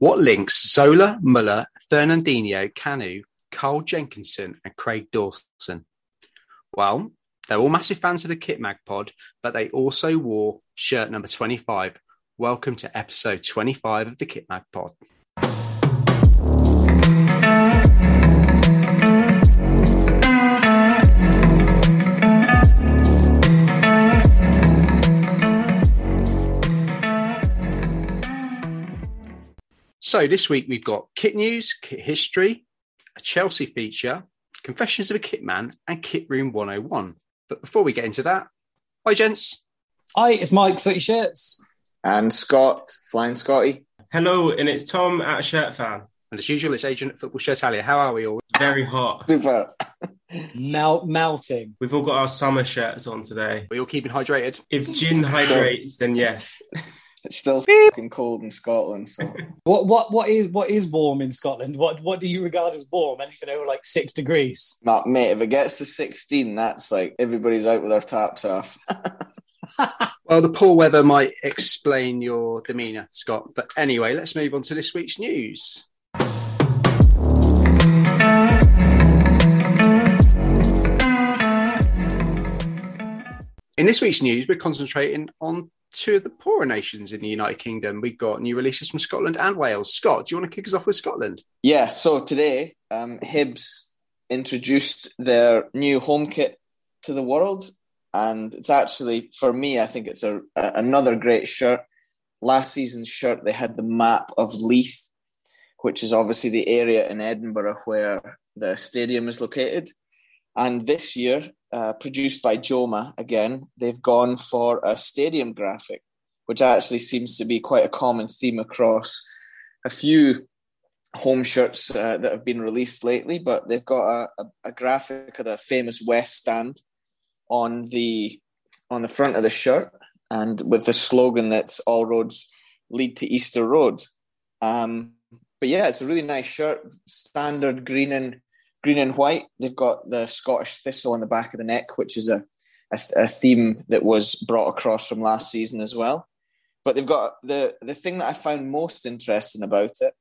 What links Zola, Muller, Fernandinho, Kanu, Carl Jenkinson and Craig Dawson? Well, they're all massive fans of the Kit Mag pod, but they also wore shirt number 25. Welcome to episode 25 of the Kit Mag pod. So this week we've got kit news, kit history, a Chelsea feature, confessions of a kit man and kit room 101. But before we get into that, hi gents. Hi, it's Mike, Footy Shirts. And Scott, Flying Scotty. Hello, and it's Tom at Shirt Fan. And as usual, it's Adrian at Football Shirt Alley. How are we all? Very hot. Super. Melting. We've all got our summer shirts on today. Are you all keeping hydrated? If gin hydrates, then yes. It's still fucking cold in Scotland. So. What is warm in Scotland? What do you regard as warm? Anything over like 6 degrees? Nah, mate, if it gets to 16, that's like everybody's out with their taps off. Well, the poor weather might explain your demeanour, Scott. But anyway, let's move on to this week's news. In this week's news, we're concentrating on two of the poorer nations in the United Kingdom. We've got new releases from Scotland and Wales. Scott, do you want to kick us off with Scotland? Yeah, so today, Hibs introduced their new home kit to the world. And it's actually, for me, I think it's another great shirt. Last season's shirt, they had the map of Leith, which is obviously the area in Edinburgh where the stadium is located. And this year, produced by Joma again, they've gone for a stadium graphic, which actually seems to be quite a common theme across a few home shirts that have been released lately. But they've got a graphic of the famous West Stand on the front of the shirt, and with the slogan that's "All roads lead to Easter Road." But yeah, it's a really nice shirt, standard green and white. They've got the Scottish thistle on the back of the neck, which is a theme that was brought across from last season as well. But they've got the thing that I found most interesting about it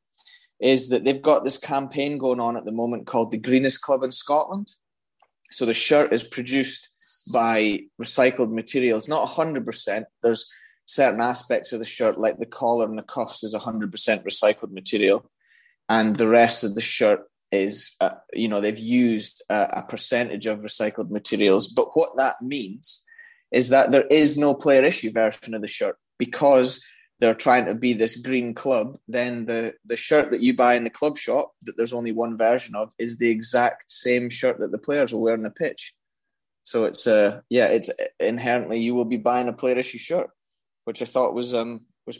is that they've got this campaign going on at the moment called the Greenest Club in Scotland. So the shirt is produced by recycled materials, not 100%. There's certain aspects of the shirt, like the collar and the cuffs, is 100% recycled material. And the rest of the shirt is, they've used a percentage of recycled materials. But what that means is that there is no player issue version of the shirt because they're trying to be this green club. Then the shirt that you buy in the club shop that there's only one version of is the exact same shirt that the players will wear on the pitch. So it's inherently you will be buying a player issue shirt, which I thought was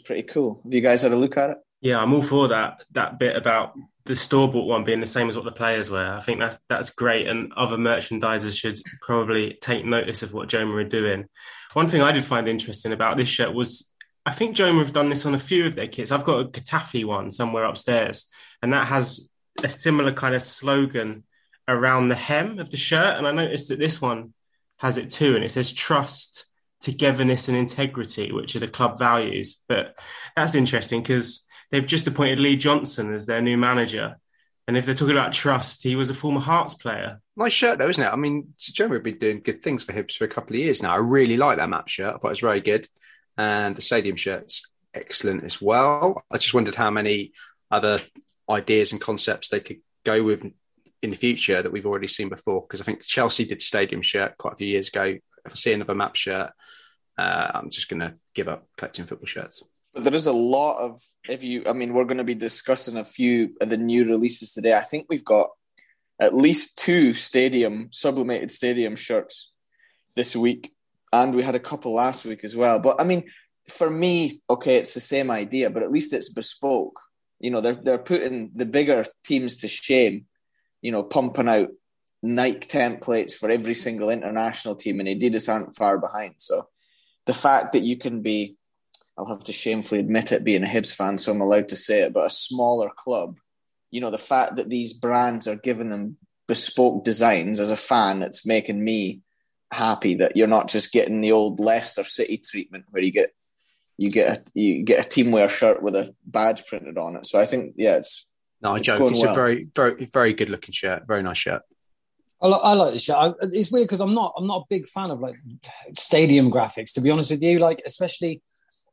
pretty cool. Have you guys had a look at it? Yeah, I'm all for that bit about the store-bought one being the same as what the players wear. I think that's great, and other merchandisers should probably take notice of what Joma are doing. One thing I did find interesting about this shirt was, I think Joma have done this on a few of their kits. I've got a Getafe one somewhere upstairs, and that has a similar kind of slogan around the hem of the shirt, and I noticed that this one has it too, and it says, "Trust, togetherness and integrity," which are the club values. But that's interesting because they've just appointed Lee Johnson as their new manager. And if they're talking about trust, he was a former Hearts player. Nice shirt, though, isn't it? I mean, Joma have been doing good things for Hibs for a couple of years now. I really like that map shirt. I thought it was very good. And the stadium shirt's excellent as well. I just wondered how many other ideas and concepts they could go with in the future that we've already seen before. Because I think Chelsea did stadium shirt quite a few years ago. If I see another map shirt, I'm just going to give up collecting football shirts. There is a lot of, we're going to be discussing a few of the new releases today. I think we've got at least two sublimated stadium shirts this week. And we had a couple last week as well. But I mean, for me, okay, it's the same idea, but at least it's bespoke. You know, they're putting the bigger teams to shame, you know, pumping out Nike templates for every single international team, and Adidas aren't far behind. So the fact that you can be, I'll have to shamefully admit it, being a Hibs fan, so I'm allowed to say it, but a smaller club, you know, the fact that these brands are giving them bespoke designs, as a fan, it's making me happy that you're not just getting the old Leicester City treatment where you get you get a team wear shirt with a badge printed on it. So I think, yeah, it's no, I joke. It's well. A very, very, very good looking shirt. Very nice shirt. I like this shirt. It's weird because I'm not a big fan of like stadium graphics, to be honest with you. Like, especially,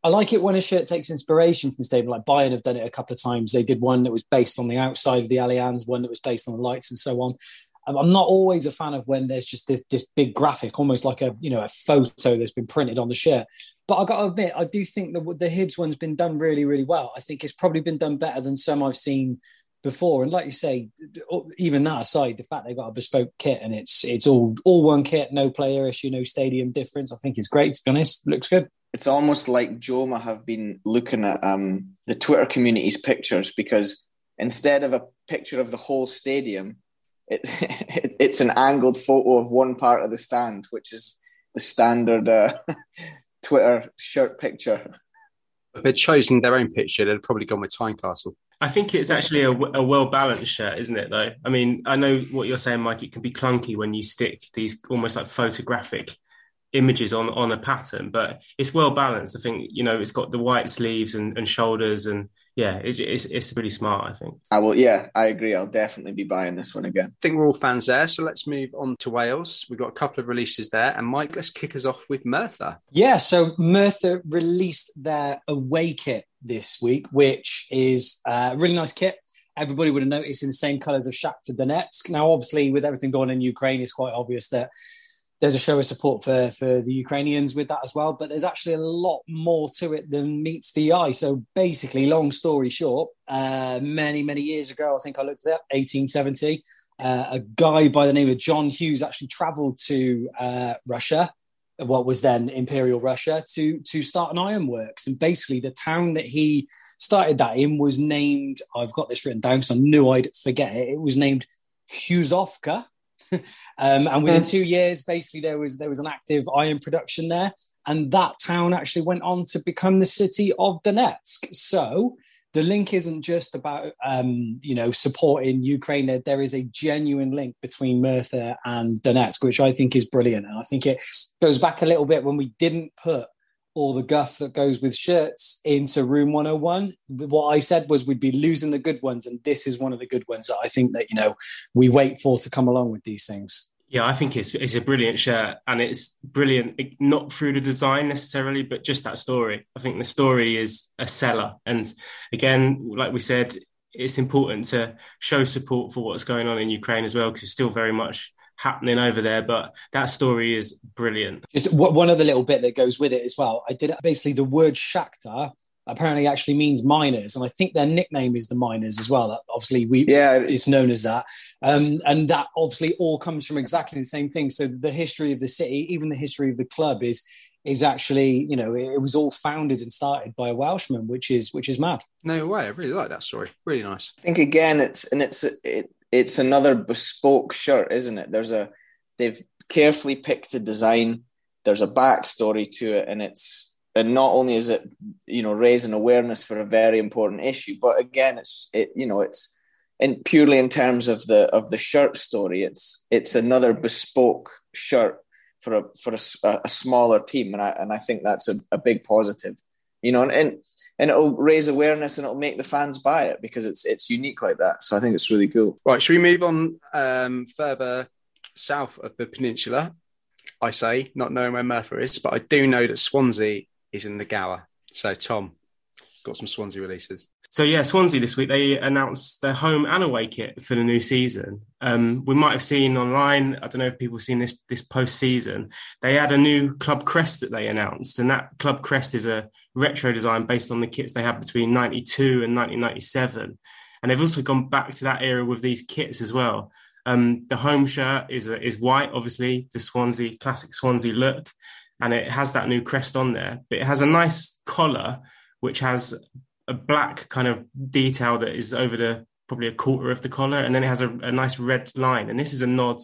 I like it when a shirt takes inspiration from stadium. Like Bayern have done it a couple of times. They did one that was based on the outside of the Allianz, one that was based on the lights, and so on. I'm not always a fan of when there's just this big graphic, almost like a photo that's been printed on the shirt. But I got to admit, I do think that the Hibs one's been done really, really well. I think it's probably been done better than some I've seen before. And like you say, even that aside, the fact they've got a bespoke kit and it's all one kit, no player issue, no stadium difference, I think it's great, to be honest. Looks good. It's almost like Joma have been looking at the Twitter community's pictures, because instead of a picture of the whole stadium, it's an angled photo of one part of the stand, which is the standard Twitter shirt picture. If they'd chosen their own picture, they'd have probably gone with Tynecastle. I think it's actually a well-balanced shirt, isn't it, though? I mean, I know what you're saying, Mike. It can be clunky when you stick these almost like photographic images on a pattern, but it's well-balanced. I think, it's got the white sleeves and shoulders, and yeah, it's really smart, I think. I will, yeah, I agree. I'll definitely be buying this one again. I think we're all fans there, so let's move on to Wales. We've got a couple of releases there, and Mike, let's kick us off with Merthyr. Yeah, so Merthyr released their away kit this week, which is a really nice kit. Everybody would have noticed in the same colours of Shakhtar Donetsk. Now, obviously, with everything going on in Ukraine, it's quite obvious that there's a show of support for the Ukrainians with that as well. But there's actually a lot more to it than meets the eye. So basically, long story short, many, many years ago, I think I looked it up, 1870, a guy by the name of John Hughes actually travelled to Russia, what was then Imperial Russia, to start an ironworks. And basically the town that he started that in was named, I've got this written down, so I knew I'd forget it. It was named Hughesovka. And within 2 years, basically there was an active iron production there. And that town actually went on to become the city of Donetsk. So the link isn't just about, supporting Ukraine. There is a genuine link between Merthyr and Donetsk, which I think is brilliant. And I think it goes back a little bit when we didn't put all the guff that goes with shirts into Room 101. What I said was we'd be losing the good ones. And this is one of the good ones that I think that, we wait for to come along with these things. Yeah, I think it's a brilliant shirt, and it's brilliant, not through the design necessarily, but just that story. I think the story is a seller. And again, like we said, it's important to show support for what's going on in Ukraine as well, because it's still very much happening over there. But that story is brilliant. Just one other little bit that goes with it as well. I did basically the word Shakhtar apparently actually means miners. And I think their nickname is the miners as well. Obviously, it's known as that. And that obviously all comes from exactly the same thing. So the history of the city, even the history of the club is actually, it was all founded and started by a Welshman, which is mad. No way. I really like that story. Really nice. I think again, it's another bespoke shirt, isn't it? They've carefully picked the design. There's a backstory to it, and not only is it, raising awareness for a very important issue, but again, it's in purely in terms of the shirt story. It's another bespoke shirt for a smaller team, and I think that's a big positive, and it'll raise awareness and it'll make the fans buy it because it's unique like that. So I think it's really cool. Right, should we move on further south of the peninsula? I say, not knowing where Merthyr is, but I do know that Swansea is in the Gower. So, Tom, got some Swansea releases. So, yeah, Swansea this week, they announced their home and away kit for the new season. We might have seen online, I don't know if people have seen this post-season, they had a new club crest that they announced, and that club crest is a retro design based on the kits they had between 92 and 1997. And they've also gone back to that era with these kits as well. The home shirt is white, obviously, the Swansea, classic Swansea look. And it has that new crest on there, but it has a nice collar, which has a black kind of detail that is over probably a quarter of the collar. And then it has a nice red line. And this is a nod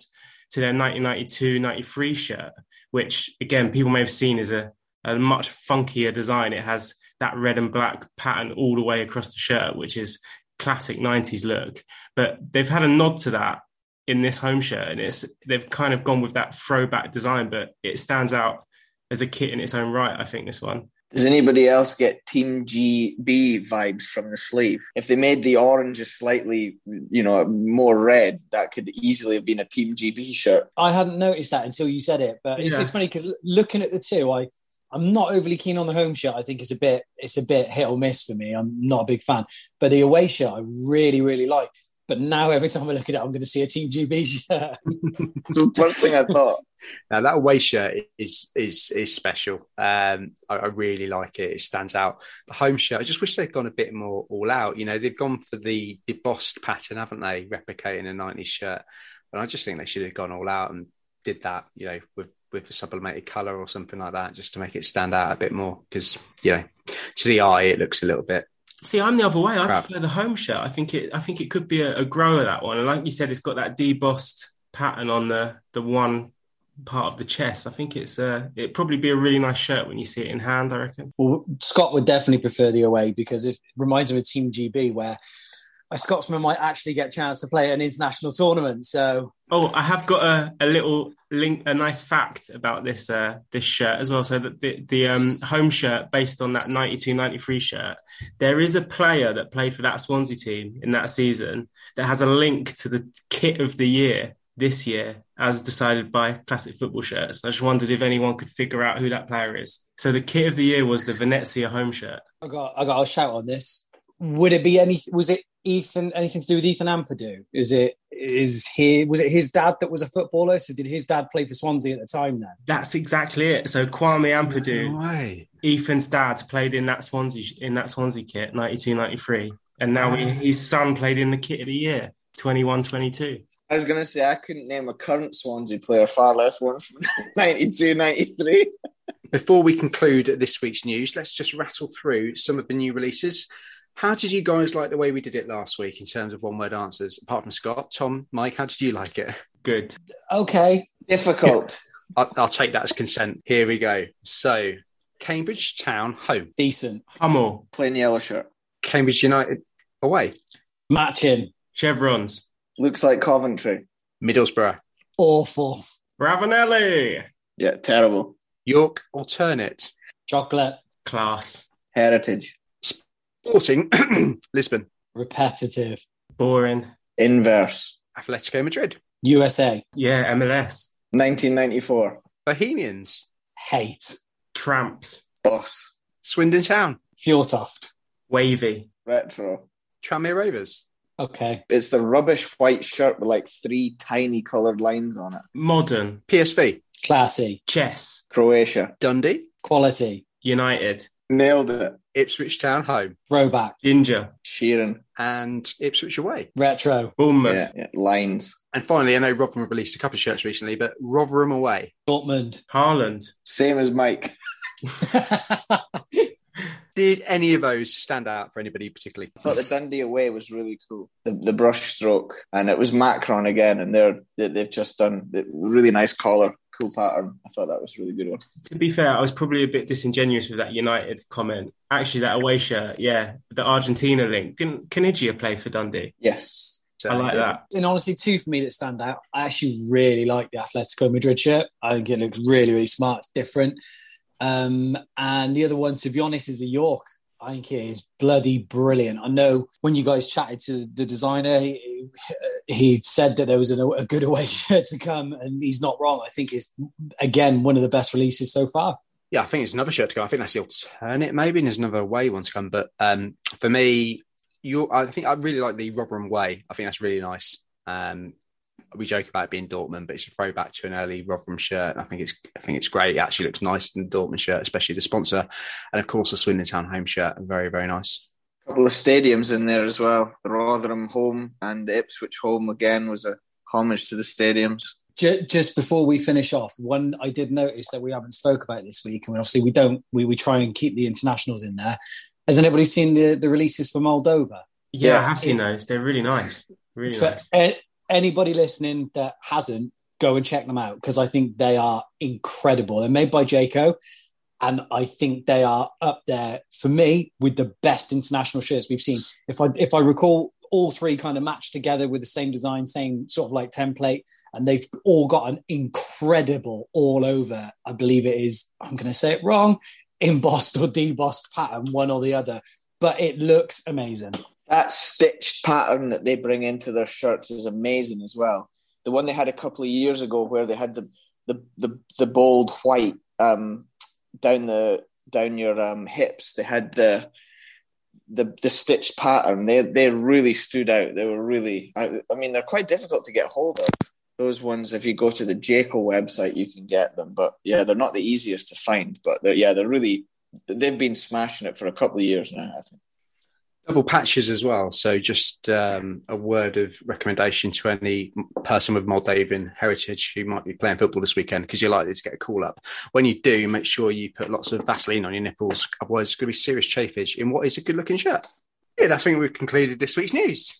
to their 1992-93 shirt, which, again, people may have seen is a much funkier design. It has that red and black pattern all the way across the shirt, which is classic 90s look. But they've had a nod to that in this home shirt. And they've kind of gone with that throwback design, but it stands out as a kit in its own right, I think, this one. Does anybody else get Team GB vibes from the sleeve? If they made the oranges slightly, you know, more red, that could easily have been a Team GB shirt. I hadn't noticed that until you said it, but it's funny because looking at the two, I'm not overly keen on the home shirt. I think it's a bit hit or miss for me. I'm not a big fan, but the away shirt I really, really like. But now every time I look at it, I'm going to see a Team GB shirt. It's the first thing I thought. Now that away shirt is special. I really like it. It stands out. The home shirt, I just wish they'd gone a bit more all out. You know, they've gone for the debossed pattern, haven't they? Replicating a 90s shirt. And I just think they should have gone all out and did that, you know, with a sublimated colour or something like that, just to make it stand out a bit more. Because, you know, to the eye, it looks a little bit. See, I'm the other way. I prefer the home shirt. I think it could be a grower, that one. And like you said, it's got that debossed pattern on the one part of the chest. I think it'd probably be a really nice shirt when you see it in hand, I reckon. Well, Scott would definitely prefer the away because it reminds me of Team GB, where a Scotsman might actually get a chance to play at an international tournament. So, I have got a little link, a nice fact about this shirt as well. So that the home shirt, based on that 92-93 shirt, there is a player that played for that Swansea team in that season that has a link to the kit of the year this year, as decided by Classic Football Shirts. I just wondered if anyone could figure out who that player is. So the kit of the year was the Venezia home shirt. I got a shout on this. Would it be anything to do with Ethan Ampadu? Was it his dad that was a footballer? So did his dad play for Swansea at the time then? That's exactly it. So Kwame Ampadu, Ethan's dad, played in that Swansea kit, 92-93. And now his son played in the kit of the year, 21-22. I was going to say, I couldn't name a current Swansea player, far less one from 92-93. Before we conclude this week's news, let's just rattle through some of the new releases. How did you guys like the way we did it last week in terms of one-word answers? Apart from Scott, Tom, Mike, how did you like it? Good. Okay. Difficult. I'll take that as consent. Here we go. So, Cambridge Town home. Decent. Hummel. Plain yellow shirt. Cambridge United away. Matching. Chevrons. Looks like Coventry. Middlesbrough. Awful. Ravenelli. Yeah, terrible. York alternate. Chocolate. Class. Heritage. Sporting, Lisbon. Repetitive. Boring. Inverse. Atletico Madrid. USA. Yeah, MLS. 1994. Bohemians. Hate. Tramps. Boss. Swindon Town. Fjordtoft. Wavy. Retro. Tranmere Rovers. Okay. It's the rubbish white shirt with like three tiny coloured lines on it. Modern. PSV. Classy. Chess. Croatia. Dundee. Quality. United. Nailed it. Ipswich Town home. Throwback. Ginger. Sheeran. And Ipswich away. Retro. Bournemouth. Yeah. Lines. And finally, I know Rotherham released a couple of shirts recently, but Rotherham away. Dortmund. Haaland. Same as Mike. Did any of those stand out for anybody particularly? I thought the Dundee away was really cool. The brush stroke. And it was Macron again. And they've just done a really nice collar. Cool pattern. I thought that was a really good one. To be fair, I was probably a bit disingenuous with that United comment. Actually, that away shirt, yeah, the Argentina link. Didn't Caniggia play for Dundee? Yes. I like that. And honestly, two for me that stand out. I actually really like the Atletico Madrid shirt. I think it looks really, really smart. It's different. And the other one, to be honest, is the York. I think it is bloody brilliant. I know when you guys chatted to the designer, he said that there was a good away shirt to come, and he's not wrong. I think it's, again, one of the best releases so far. Yeah, I think it's another shirt to come. I think that's the alternate, maybe, and there's another away one to come. But for me, I think I really like the Rotherham way. I think that's really nice. We joke about it being Dortmund, but it's a throwback to an early Rotherham shirt. I think it's great. It actually looks nice in the Dortmund shirt, especially the sponsor. And of course, the Swindon Town home shirt, very, very nice. A couple of stadiums in there as well. The Rotherham home and the Ipswich home again was a homage to the stadiums. Just before we finish off, one I did notice that we haven't spoke about this week, and obviously we don't. We try and keep the internationals in there. Has anybody seen the releases for Moldova? Yeah, I have seen those. They're really nice. Really nice. Anybody listening that hasn't, go and check them out because I think they are incredible. They're made by Jayco, and I think they are up there for me with the best international shirts we've seen. If I recall, all three kind of matched together with the same design, same sort of like template, and they've all got an incredible all over. I believe it is. I'm going to say it wrong. embossed or debossed pattern, one or the other, but it looks amazing. That stitched pattern that they bring into their shirts is amazing as well. The one they had a couple of years ago where they had the bold white down your hips. They had the stitched pattern. They really stood out. They were really, I mean, they're quite difficult to get hold of. Those ones, if you go to the Jayco website, you can get them. But yeah, they're not the easiest to find. But they've been smashing it for a couple of years now, I think. Double patches as well. So just a word of recommendation to any person with Moldavian heritage who might be playing football this weekend, because you're likely to get a call up. When you do, make sure you put lots of Vaseline on your nipples. Otherwise, it's going to be serious chafage in what is a good looking shirt. Yeah, I think we've concluded this week's news.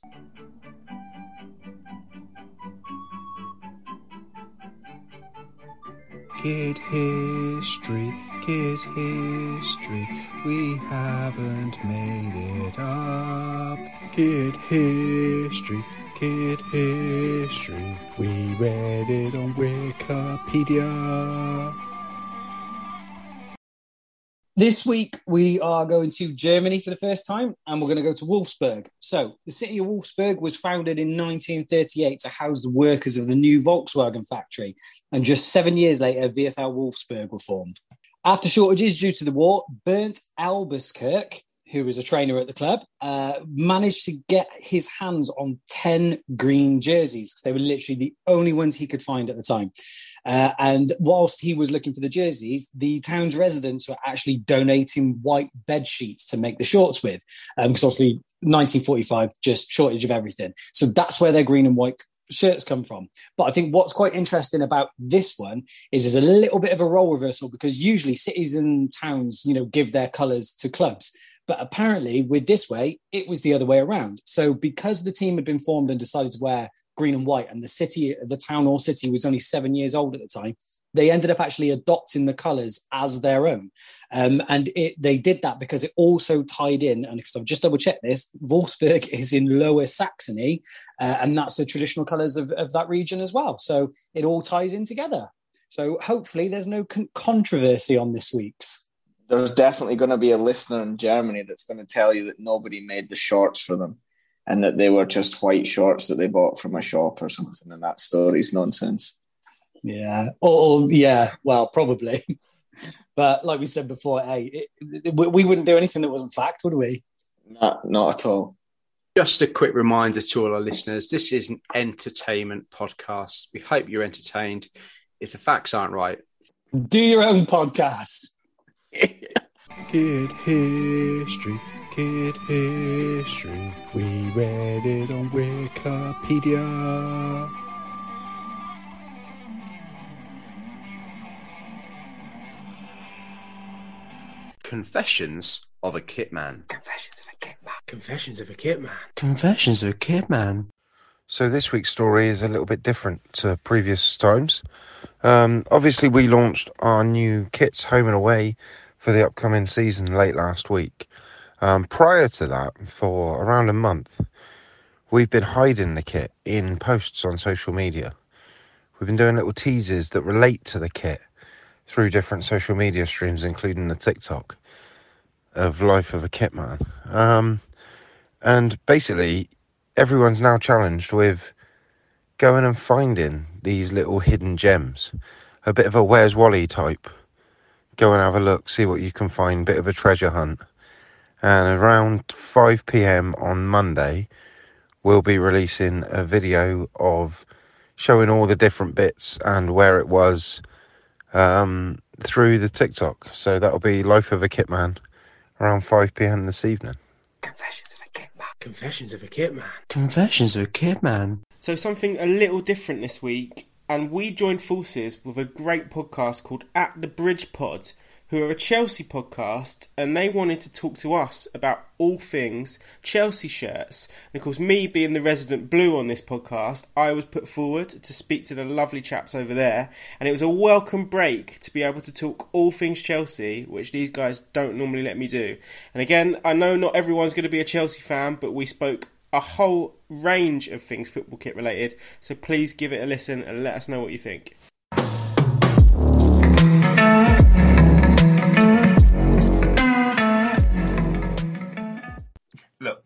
Kid history, we haven't made it up. Kid history, we read it on Wikipedia. This week we are going to Germany for the first time, and we're going to go to Wolfsburg. So the city of Wolfsburg was founded in 1938 to house the workers of the new Volkswagen factory, and just 7 years later VfL Wolfsburg were formed. After shortages due to the war, Bernd Alberskirk, who was a trainer at the club, managed to get his hands on 10 green jerseys, because they were literally the only ones he could find at the time. And whilst he was looking for the jerseys, the town's residents were actually donating white bed sheets to make the shorts with, because obviously 1945, just shortage of everything. So that's where their green and white shirts come from. But I think what's quite interesting about this one is a little bit of a role reversal, because usually cities and towns, you know, give their colours to clubs. But apparently with this way, it was the other way around. So because the team had been formed and decided to wear green and white, and the town or city was only 7 years old at the time, they ended up actually adopting the colours as their own. They did that because it also tied in, and because I've just double-checked this, Wolfsburg is in Lower Saxony, and that's the traditional colours of that region as well. So it all ties in together. So hopefully there's no controversy on this week's. There's definitely going to be a listener in Germany that's going to tell you that nobody made the shorts for them, and that they were just white shorts that they bought from a shop or something, and that story's nonsense. Yeah. Well, probably. But like we said before, hey, we wouldn't do anything that wasn't fact, would we? No, not at all. Just a quick reminder to all our listeners, this is an entertainment podcast. We hope you're entertained. If the facts aren't right, do your own podcast. Kid history, we read it on Wikipedia. Confessions of a Kitman. Confessions of a Kitman. So this week's story is a little bit different to previous times. Obviously, we launched our new kits home and away for the upcoming season late last week. Prior to that, for around a month, we've been hiding the kit in posts on social media. We've been doing little teasers that relate to the kit through different social media streams, including the TikTok of Life of a Kitman. And basically, everyone's now challenged with going and finding these little hidden gems. A bit of a Where's Wally type. Go and have a look, see what you can find, bit of a treasure hunt. And around 5 p.m. on Monday, we'll be releasing a video of showing all the different bits and where it was through the TikTok. So that'll be Life of a Kitman around 5 p.m. this evening. Confessions of a Kitman. So something a little different this week, and we joined forces with a great podcast called At The Bridge Pod, who are a Chelsea podcast, and they wanted to talk to us about all things Chelsea shirts. And of course, me being the resident blue on this podcast, I was put forward to speak to the lovely chaps over there, and it was a welcome break to be able to talk all things Chelsea, which these guys don't normally let me do. And again, I know not everyone's going to be a Chelsea fan, but we spoke a whole range of things football kit related, so please give it a listen and let us know what you think.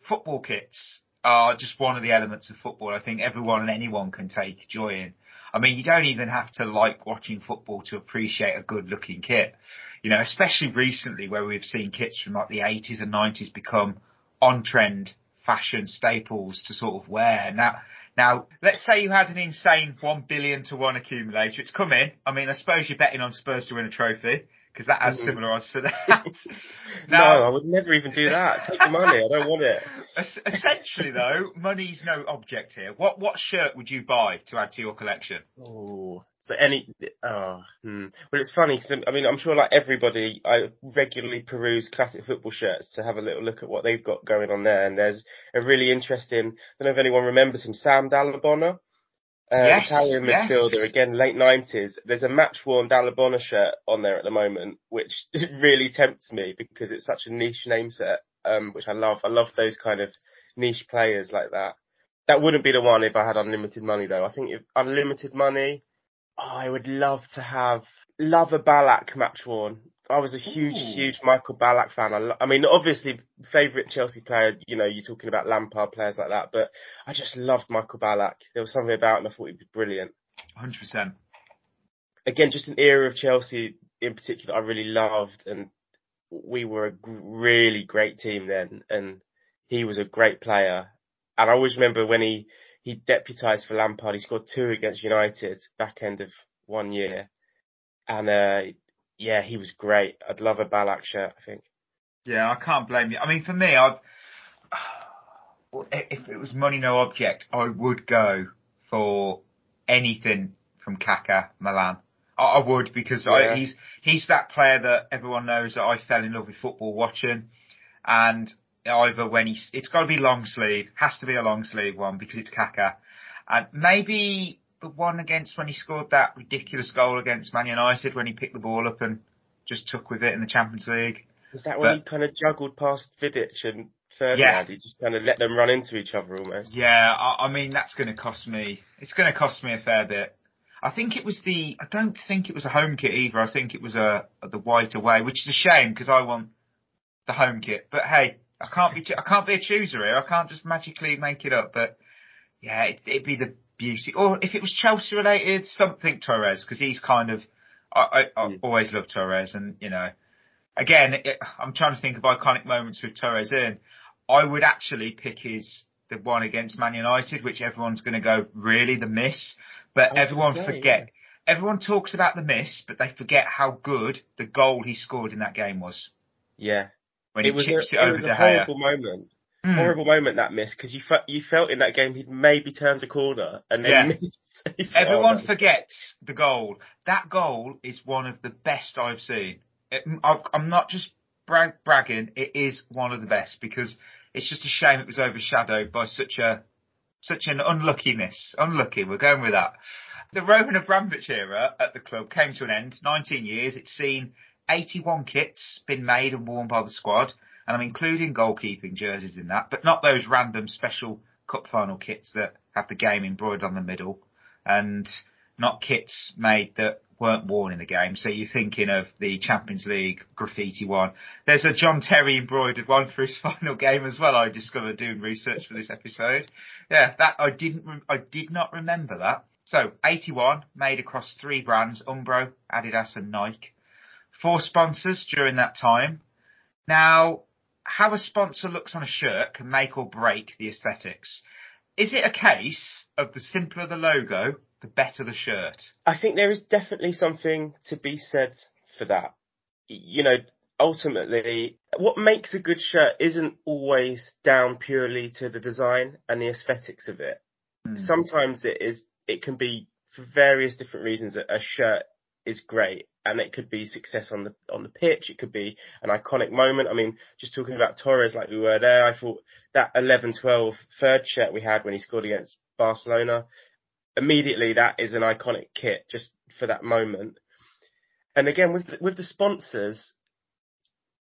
football kits are just one of the elements of football I think everyone and anyone can take joy in. I mean, you don't even have to like watching football to appreciate a good looking kit. You know, especially recently where we've seen kits from like the 80s and 90s become on trend fashion staples to sort of wear. Now, let's say you had an insane 1 billion to 1 accumulator. It's come in. I mean, I suppose you're betting on Spurs to win a trophy because that has similar odds to that. Now, no, I would never even do that. Take the money. I don't want it. Essentially, though, money's no object here. What shirt would you buy to add to your collection? Oh, so well, it's funny because I mean, I'm sure like everybody, I regularly peruse classic football shirts to have a little look at what they've got going on there. And there's a really interesting, I don't know if anyone remembers him, Sam Dalabona. Italian midfielder, again, late 90s. There's a match-worn Dalabona shirt on there at the moment, which really tempts me because it's such a niche name set, which I love. I love those kind of niche players like that. That wouldn't be the one if I had unlimited money, though. I think if unlimited money, I would love to have a Ballack match-worn. I was a huge Michael Ballack fan. I mean, obviously, favourite Chelsea player, you know, you're talking about Lampard, players like that, but I just loved Michael Ballack. There was something about him I thought he'd be brilliant. 100%. Again, just an era of Chelsea in particular I really loved, and we were a really great team then, and he was a great player. And I always remember when he deputised for Lampard, he scored 2 against United back end of one year. And, yeah, he was great. I'd love a Ballack shirt, I think. Yeah, I can't blame you. I mean, for me, if it was money no object, I would go for anything from Kaká, Milan. I would because he's that player that everyone knows that I fell in love with football watching. And either when it's got to be long sleeve, has to be a long sleeve one because it's Kaká. And maybe the one against when he scored that ridiculous goal against Man United when he picked the ball up and just took with it in the Champions League. Was that when he kind of juggled past Vidic and Ferdinand? Yeah. He just kind of let them run into each other almost. Yeah, I mean, that's going to cost me. It's going to cost me a fair bit. I think it was I don't think it was a home kit either. I think it was the white away, which is a shame because I want the home kit. But hey, I can't be a chooser here. I can't just magically make it up. But yeah, it'd be the beauty, or if it was Chelsea related, something Torres, because he's kind of I always loved Torres, and you know, again, I'm trying to think of iconic moments with Torres in. I would actually pick the one against Man United, which everyone's going to go really the miss, but everyone talks about the miss, but they forget how good the goal he scored in that game was. Yeah, when he chips it over De Gea. It was a horrible moment. Horrible moment, that miss, because you felt in that game he'd maybe turned a corner and then missed. Everyone forgets the goal. That goal is one of the best I've seen. I'm not just bragging. It is one of the best because it's just a shame it was overshadowed by such an unlucky miss. Unlucky. We're going with that. The Roman Abramovich era at the club came to an end. 19 years. It's seen 81 kits been made and worn by the squad. And I'm including goalkeeping jerseys in that, but not those random special cup final kits that have the game embroidered on the middle, and not kits made that weren't worn in the game. So you're thinking of the Champions League graffiti one. There's a John Terry embroidered one for his final game as well, I discovered doing research for this episode. Yeah, that I did not remember that. So 81 made across 3 brands, Umbro, Adidas and Nike. 4 sponsors during that time. Now, how a sponsor looks on a shirt can make or break the aesthetics. Is it a case of the simpler the logo, the better the shirt? I think there is definitely something to be said for that. You know, ultimately, what makes a good shirt isn't always down purely to the design and the aesthetics of it. Sometimes it can be, for various different reasons, a shirt is great. And it could be success on the pitch. It could be an iconic moment. I mean, just talking about Torres like we were there, I thought that 11-12 third shirt we had when he scored against Barcelona, immediately that is an iconic kit just for that moment. And again, with the sponsors,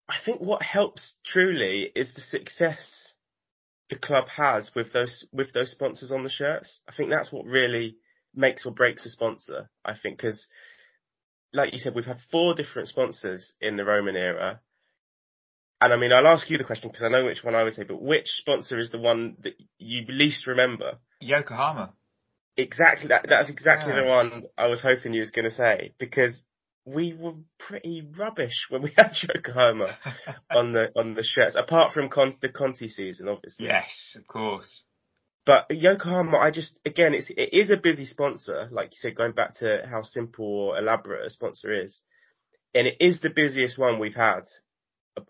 I think what helps truly is the success the club has with those sponsors on the shirts. I think that's what really makes or breaks a sponsor, I think, because like you said, we've had 4 different sponsors in the Roman era. And I mean, I'll ask you the question because I know which one I would say, but which sponsor is the one that you least remember? Yokohama. Exactly. That's exactly the one I was hoping you was going to say, because we were pretty rubbish when we had Yokohama on the shirts, apart from the Conti season, obviously. Yes, of course. But Yokohama, it is a busy sponsor, like you said, going back to how simple or elaborate a sponsor is. And it is the busiest one we've had,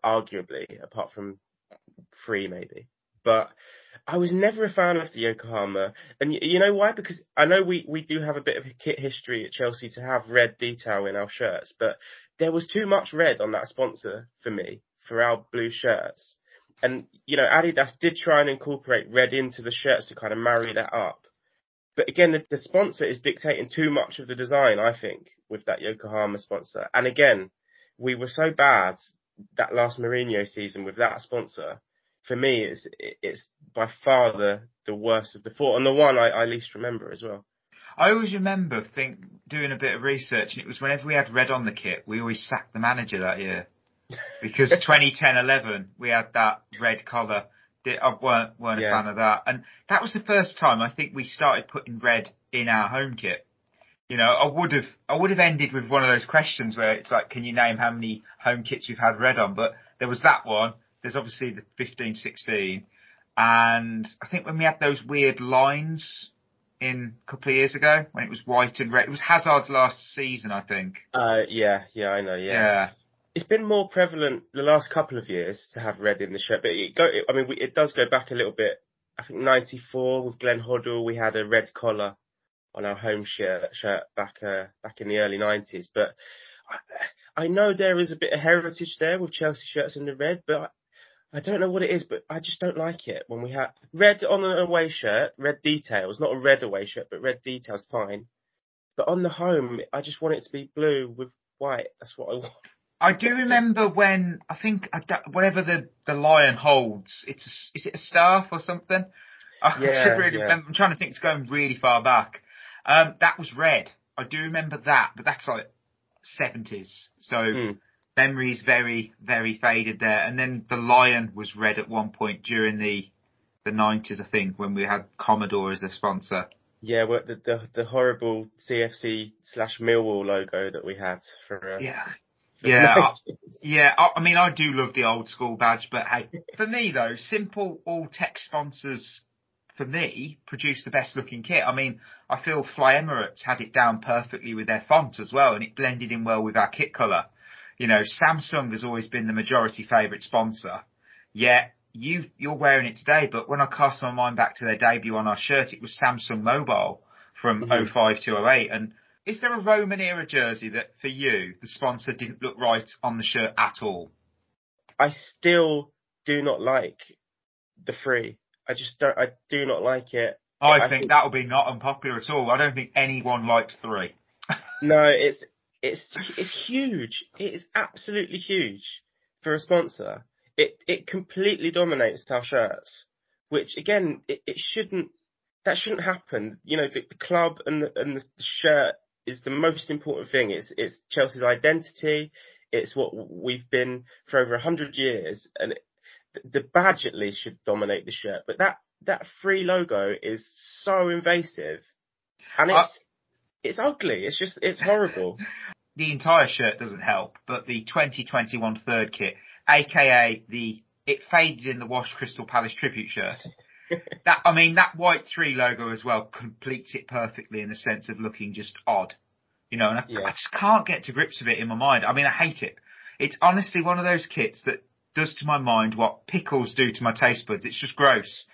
arguably, apart from three maybe. But I was never a fan of the Yokohama. And you know why? Because I know we do have a bit of a kit history at Chelsea to have red detail in our shirts, but there was too much red on that sponsor for me, for our blue shirts. And, you know, Adidas did try and incorporate red into the shirts to kind of marry that up. But again, the sponsor is dictating too much of the design, I think, with that Yokohama sponsor. And again, we were so bad that last Mourinho season with that sponsor. For me, it's by far the worst of the four, and the one I least remember as well. I always remember doing a bit of research, and it was whenever we had red on the kit, we always sacked the manager that year. Because 2010-11, we had that red collar. I weren't a fan of that. And that was the first time I think we started putting red in our home kit. You know, I would have ended with one of those questions where it's like, can you name how many home kits we've had red on? But there was that one. There's obviously the 15-16. And I think when we had those weird lines in a couple of years ago, when it was white and red, it was Hazard's last season, I think. I know, yeah. It's been more prevalent the last couple of years to have red in the shirt, but it does go back a little bit. I think 94 with Glenn Hoddle, we had a red collar on our home shirt back in the early 90s. But I know there is a bit of heritage there with Chelsea shirts in the red, but I don't know what it is, but I just don't like it when we have red on an away shirt, red details, not a red away shirt, but red details, fine. But on the home, I just want it to be blue with white. That's what I want. I do remember when, I think, whatever the lion holds, is it a staff or something? I should really remember. I'm trying to think, it's going really far back. That was red. I do remember that, but that's like 70s. So memory's very, very faded there. And then the lion was red at one point during the 90s, I think, when we had Commodore as a sponsor. Yeah, well, the horrible CFC/Millwall logo that we had for... I do love the old school badge, but hey, for me though, simple all-tech sponsors, for me, produce the best looking kit. I mean, I feel Fly Emirates had it down perfectly with their font as well, and it blended in well with our kit colour. You know, Samsung has always been the majority favourite sponsor. Yeah, you're wearing it today, but when I cast my mind back to their debut on our shirt, it was Samsung Mobile from 05 to 08, and... Is there a Roman era jersey that, for you, the sponsor didn't look right on the shirt at all? I still do not like the three. I do not like it. I think that'll be not unpopular at all. I don't think anyone likes three. No, it's huge. It is absolutely huge for a sponsor. It completely dominates our shirts, which again, it shouldn't. That shouldn't happen. You know, the club and the shirt is the most important thing. It's Chelsea's identity. It's what we've been for over 100 years, and the badge at least should dominate the shirt. But that free logo is so invasive, and it's ugly. It's horrible. The entire shirt doesn't help, but the 2021 third kit, aka it faded in the wash Crystal Palace tribute shirt. That white three logo as well completes it perfectly in the sense of looking just odd, you know, and I just can't get to grips with it in my mind. I mean, I hate it. It's honestly one of those kits that does to my mind what pickles do to my taste buds. It's just gross.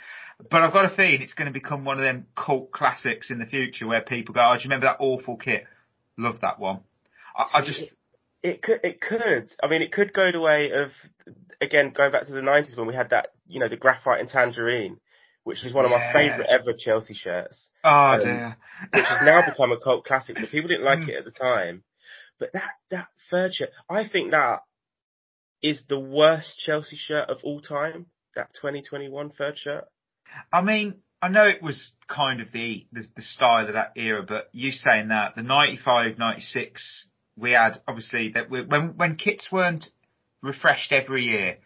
But I've got a feeling it's going to become one of them cult classics in the future where people go, oh, do you remember that awful kit? Love that one. It could. I mean, it could go the way of, again, going back to the 90s when we had that, you know, the graphite and tangerine, which was one of my favourite ever Chelsea shirts. Oh, dear. Which has now become a cult classic, but people didn't like it at the time. But that third shirt, I think that is the worst Chelsea shirt of all time, that 2021 third shirt. I mean, I know it was kind of the style of that era, but you saying that, the 95, 96, we had, obviously, that when kits weren't refreshed every year,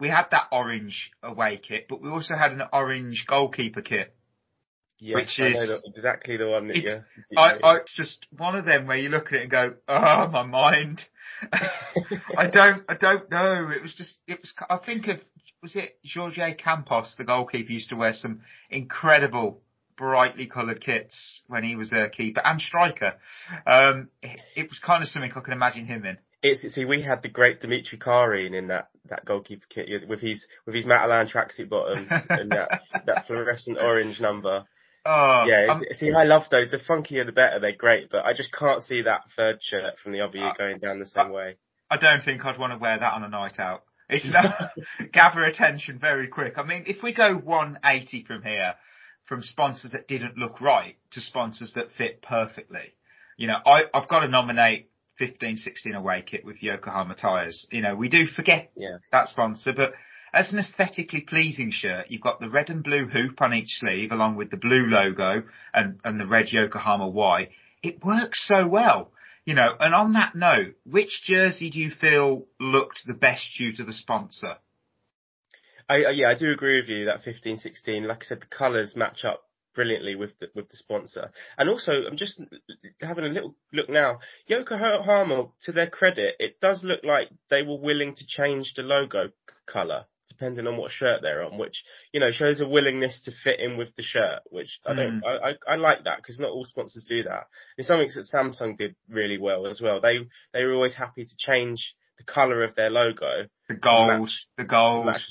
We had that orange away kit, but we also had an orange goalkeeper kit. Yes, which is exactly the one that it's just one of them where you look at it and go, oh, my mind. I don't know. It was, I think of, was it Jorge Campos, the goalkeeper, used to wear some incredible brightly coloured kits when he was a keeper and striker. It was kind of something I can imagine him in. See, we had the great Dimitri Karin in that goalkeeper kit with his Matalan tracksuit bottoms and that fluorescent orange number. Oh, yeah, see, I love those. The funkier the better. They're great, but I just can't see that third shirt from the other year going down the same way. I don't think I'd want to wear that on a night out. It's gather attention very quick. I mean, if we go 180 from here, from sponsors that didn't look right to sponsors that fit perfectly, you know, I've got to nominate 15-16 away kit with Yokohama tyres. You know, we do forget that sponsor, but as an aesthetically pleasing shirt, you've got the red and blue hoop on each sleeve along with the blue logo and the red Yokohama Y. It works so well, you know. And on that note, which jersey do you feel looked the best due to the sponsor? I do agree with you that 15-16, like I said, the colours match up brilliantly with the sponsor. And also, I'm just having a little look now. Yokohama, to their credit, it does look like they were willing to change the logo colour depending on what shirt they're on, which, you know, shows a willingness to fit in with the shirt, which I like that, because not all sponsors do that. It's something that Samsung did really well as well. They were always happy to change the colour of their logo. The gold.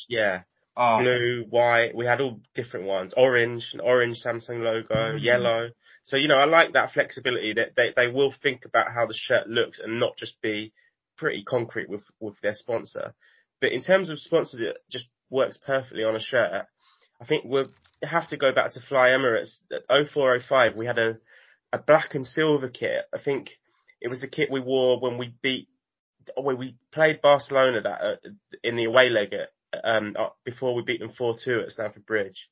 Yeah. Oh. Blue, white, we had all different ones. Orange Samsung logo, yellow. So, you know, I like that flexibility that they will think about how the shirt looks and not just be pretty concrete with their sponsor. But in terms of sponsors, it just works perfectly on a shirt. I think we'll have to go back to Fly Emirates. At 0405, we had a black and silver kit. I think it was the kit we wore when we played Barcelona in the away leg before we beat them 4-2 at Stamford Bridge.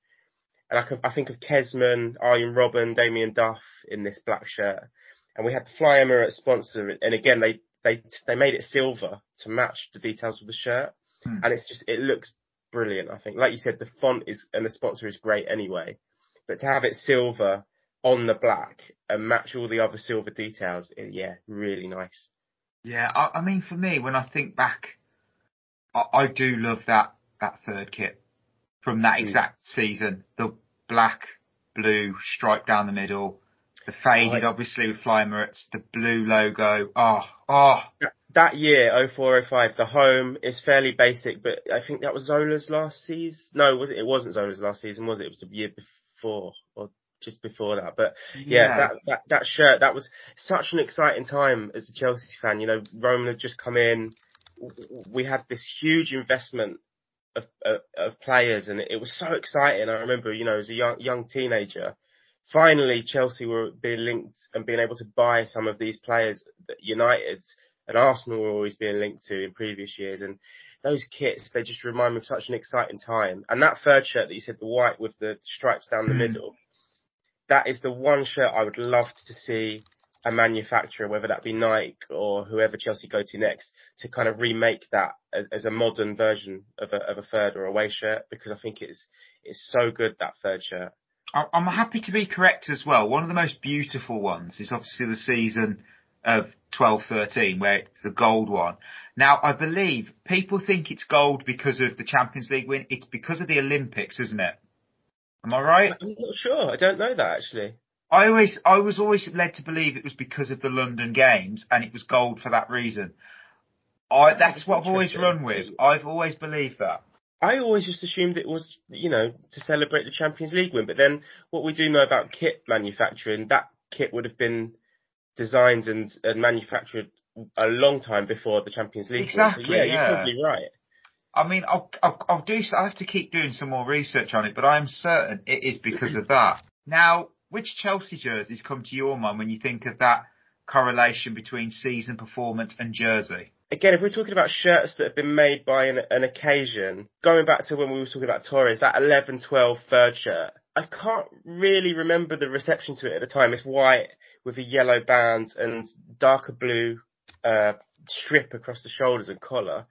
And I think of Kesman, Arjen Robben, Damien Duff in this black shirt. And we had the Fly Emirates sponsor. And again, they made it silver to match the details of the shirt. And it looks brilliant, I think. Like you said, the font and the sponsor is great anyway. But to have it silver on the black and match all the other silver details, really nice. Yeah, I mean, for me, when I think back, I do love that third kit from that exact season. The black, blue stripe down the middle, the faded, obviously, with Fly Emirates, the blue logo. That year, 0405, the home is fairly basic, but I think that was Zola's last season. No, was it? It wasn't Zola's last season, was it? It was the year before, or just before that. But that shirt, that was such an exciting time as a Chelsea fan. You know, Roman had just come in. We had this huge investment of players, and it was so exciting. I remember, you know, as a young teenager, finally Chelsea were being linked and being able to buy some of these players that United and Arsenal were always being linked to in previous years. And those kits, they just remind me of such an exciting time. And that third shirt that you said, the white with the stripes down the middle, that is the one shirt I would love to see a manufacturer, whether that be Nike or whoever Chelsea go to next, to kind of remake that as a modern version of a third or away shirt, because I think it's so good, that third shirt. I'm happy to be correct as well. One of the most beautiful ones is obviously the season of 12-13, where it's the gold one. Now, I believe people think it's gold because of the Champions League win. It's because of the Olympics, isn't it? Am I right? I'm not sure. I don't know that, actually. I was always led to believe it was because of the London Games and it was gold for that reason. That's what I've always run with. I've always believed that. I always just assumed it was, you know, to celebrate the Champions League win. But then what we do know about kit manufacturing, that kit would have been designed and manufactured a long time before the Champions League win. So, you're probably right. I mean, I have to keep doing some more research on it, but I'm certain it is because of that. Now, which Chelsea jerseys come to your mind when you think of that correlation between season performance and jersey? Again, if we're talking about shirts that have been made by an occasion, going back to when we were talking about Torres, that 11-12 third shirt, I can't really remember the reception to it at the time. It's white with a yellow band and darker blue strip across the shoulders and collar.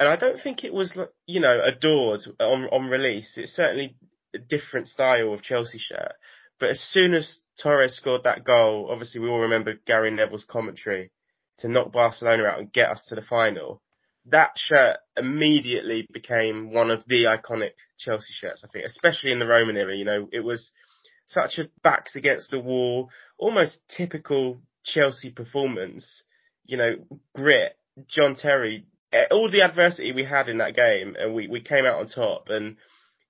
And I don't think it was, you know, adored on release. It's certainly a different style of Chelsea shirt. But as soon as Torres scored that goal, obviously we all remember Gary Neville's commentary to knock Barcelona out and get us to the final. That shirt immediately became one of the iconic Chelsea shirts, I think, especially in the Roman era. You know, it was such a backs against the wall, almost typical Chelsea performance, you know, grit, John Terry, all the adversity we had in that game, and we came out on top. And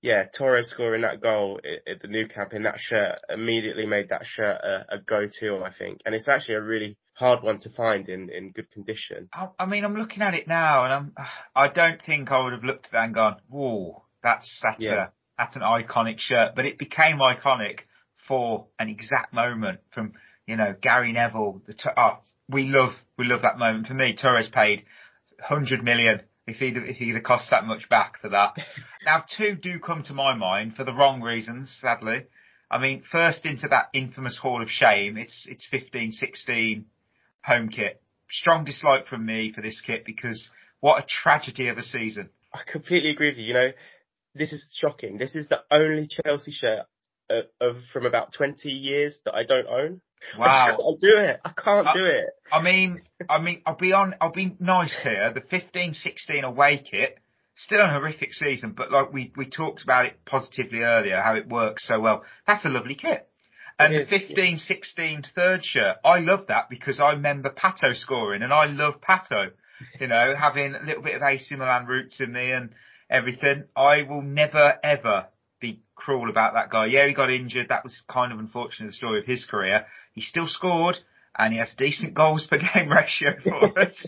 yeah, Torres scoring that goal at the new camp in that shirt immediately made that shirt a go-to, I think. And it's actually a really hard one to find in good condition. I mean, I'm looking at it now, and I don't think I would have looked at that and gone, whoa, that's an iconic shirt. But it became iconic for an exact moment from, you know, Gary Neville. We love that moment. For me, Torres paid 100 million. If he'd have cost that much back for that. Now, two do come to my mind for the wrong reasons, sadly. I mean, first into that infamous Hall of Shame, it's 15-16 home kit. Strong dislike from me for this kit because what a tragedy of a season. I completely agree with you. You know, this is shocking. This is the only Chelsea shirt from about 20 years that I don't own. Wow. I can't do it. I mean, I'll be nice here. The 15-16 away kit, still a horrific season, but like we talked about it positively earlier, how it works so well. That's a lovely kit. And the 15-16 third shirt, I love that because I remember Pato scoring, and I love Pato, you know, having a little bit of AC Milan roots in me and everything. I will never, ever be cruel about that guy. Yeah, he got injured. That was kind of unfortunate, the story of his career. He still scored, and he has decent goals per game ratio for us.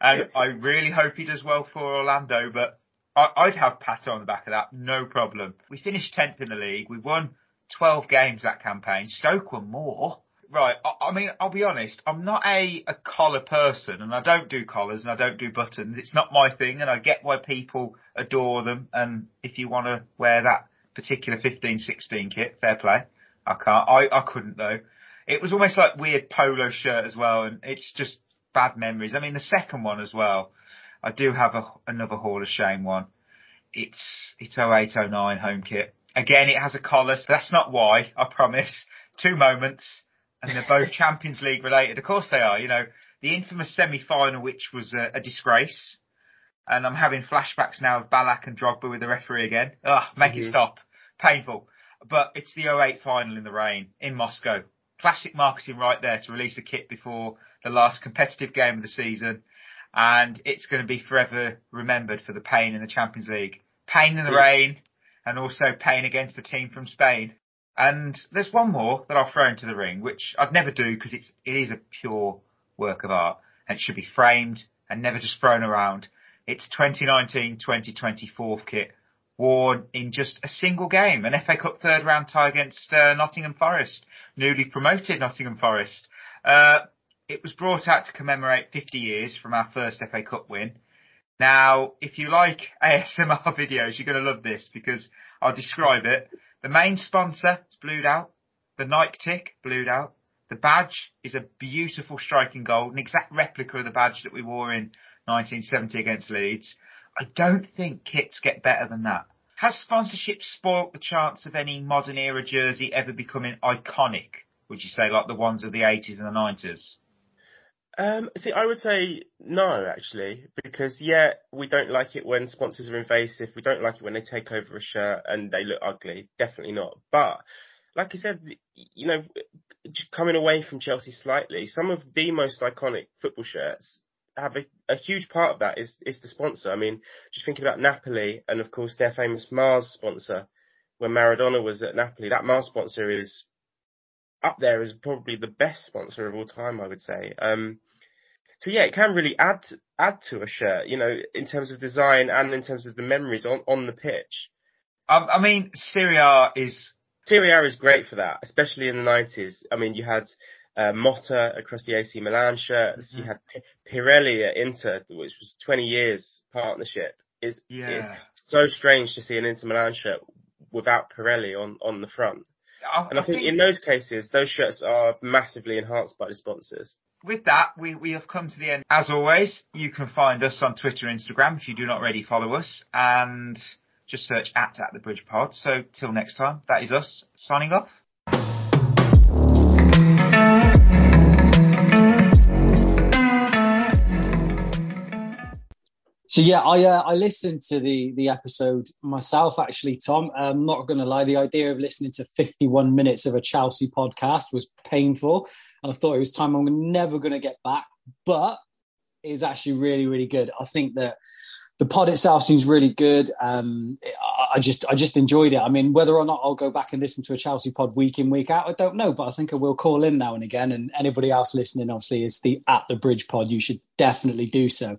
And I really hope he does well for Orlando, but I'd have Pato on the back of that, no problem. We finished 10th in the league. We won 12 games that campaign. Stoke won more. Right, I mean, I'll be honest, I'm not a collar person, and I don't do collars, and I don't do buttons. It's not my thing, and I get why people adore them, and if you want to wear that particular 15-16 kit, fair play. I can't. I couldn't though. It was almost like weird polo shirt as well, and it's just bad memories. I mean, the second one as well. I do have another Hall of Shame one. It's 08-09 home kit. Again, it has a collar. So that's not why. I promise. 2 moments, and they're both Champions League related. Of course they are. You know, the infamous semi-final, which was a disgrace. And I'm having flashbacks now of Ballack and Drogba with the referee again. Ugh, make it stop. Painful. But it's the 08 final in the rain in Moscow. Classic marketing right there to release a kit before the last competitive game of the season. And it's going to be forever remembered for the pain in the Champions League. Pain in the rain, and also pain against the team from Spain. And there's one more that I'll throw into the ring, which I'd never do because it is a pure work of art. And it should be framed and never just thrown around. It's 2019-2024 kit, worn in just a single game, an FA Cup third round tie against Nottingham Forest, newly promoted Nottingham Forest. It was brought out to commemorate 50 years from our first FA Cup win. Now, if you like ASMR videos, you're going to love this because I'll describe it. The main sponsor is blued out. The Nike tick, blued out. The badge is a beautiful striking gold, an exact replica of the badge that we wore in 1970 against Leeds. I don't think kits get better than that. Has sponsorship spoilt the chance of any modern era jersey ever becoming iconic? Would you say, like the ones of the 80s and the 90s? See, I would say no, actually, because we don't like it when sponsors are invasive. We don't like it when they take over a shirt and they look ugly. Definitely not. But like you said, you know, coming away from Chelsea slightly, some of the most iconic football shirts have a huge part of that is the sponsor. I mean, just thinking about Napoli and, of course, their famous Mars sponsor when Maradona was at Napoli. That Mars sponsor is up there as probably the best sponsor of all time, I would say. So, it can really add to a shirt, you know, in terms of design and in terms of the memories on the pitch. I mean, Serie A is great for that, especially in the 90s. I mean, you had Motta across the AC Milan shirts. Mm-hmm. You had Pirelli at Inter, which was 20 years partnership. It's so strange to see an Inter Milan shirt without Pirelli on the front. And I think in those cases, those shirts are massively enhanced by the sponsors. with that, we have come to the end. As always, you can find us on Twitter and Instagram if you do not already follow us, and just search at The Bridge Pod. So till next time, that is us signing off. So yeah, I listened to the episode myself, actually, Tom. I'm not going to lie. The idea of listening to 51 minutes of a Chelsea podcast was painful. And I thought it was time I'm never going to get back. But it was actually really, really good. I think that the pod itself seems really good. I just enjoyed it. I mean, whether or not I'll go back and listen to a Chelsea pod week in, week out, I don't know. But I think I will call in now and again. And anybody else listening, obviously, is the At The Bridge Pod. You should definitely do so.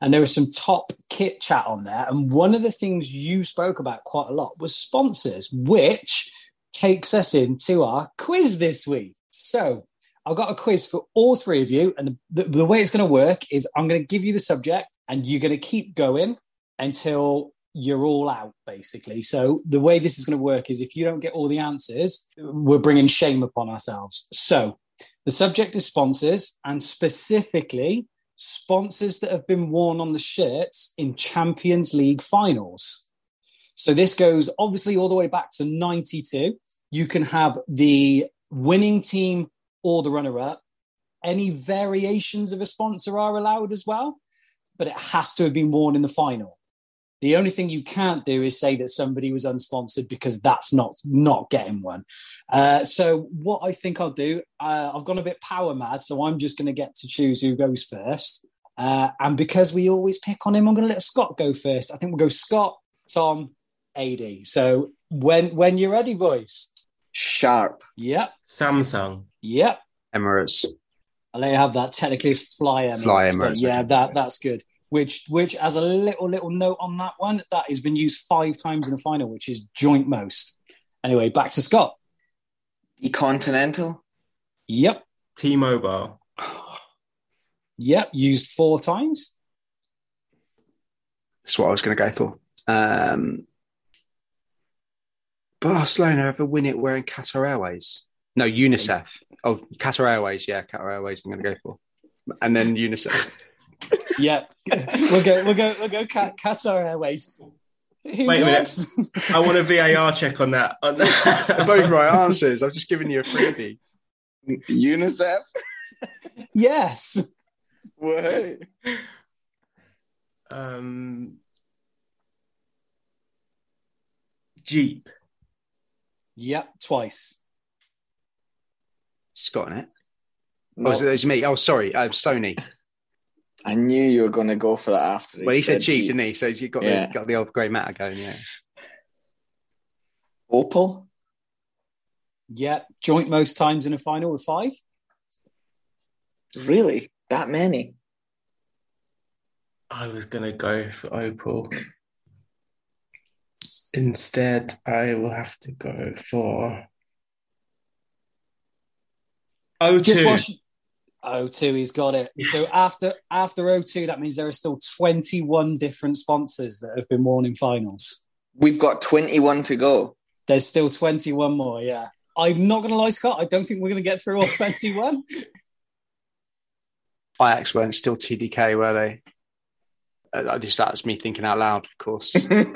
And there was some top kit chat on there. And one of the things you spoke about quite a lot was sponsors, which takes us into our quiz this week. So I've got a quiz for all three of you. And the way it's going to work is I'm going to give you the subject and you're going to keep going until you're all out, basically. So the way this is going to work is if you don't get all the answers, we're bringing shame upon ourselves. So the subject is sponsors, and specifically sponsors that have been worn on the shirts in Champions League finals. So this goes obviously all the way back to 92. You can have the winning team or the runner-up. Any variations of a sponsor are allowed as well, but it has to have been worn in the final. The only thing you can't do is say that somebody was unsponsored, because that's not getting one. So what I think I'll do, I've gone a bit power mad, so I'm just going to get to choose who goes first. And because we always pick on him, I'm going to let Scott go first. I think we'll go Scott, Tom, AD. So when you're ready, boys. Sharp. Yep. Samsung. Yep. Emirates. I'll let you have that. Technically, it's Fly Emirates. Yeah, that's good. Which as a little note on that one, that has been used 5 times in the final, which is joint most. Anyway, back to Scott. The Continental. Yep. T-Mobile. Yep, used 4 times. That's what I was going to go for. Barcelona ever win it wearing Qatar Airways? No, UNICEF. Oh, Qatar Airways. Yeah, Qatar Airways I'm going to go for. And then UNICEF. Yeah, we'll go Qatar Airways. Wait a minute. I want a VAR check on that. They're both right answers. I've just given you a freebie. UNICEF? Yes. What? Jeep. Yep, twice. Scott, innit? No. Oh, it was me. Oh, sorry. Sony. I knew you were going to go for that after. Well, he said cheap, didn't he? So you got the old grey matter going, yeah. Opal? Yeah, joint most times in a final with 5. Really? That many? I was going to go for Opal. Instead, I will have to go for O2. O2, he's got it. Yes. So after O2, that means there are still 21 different sponsors that have been worn in finals. We've got 21 to go. There's still 21 more, yeah. I'm not going to lie, Scott, I don't think we're going to get through all 21. Ajax weren't still TDK, were they? That's me thinking out loud, of course. We need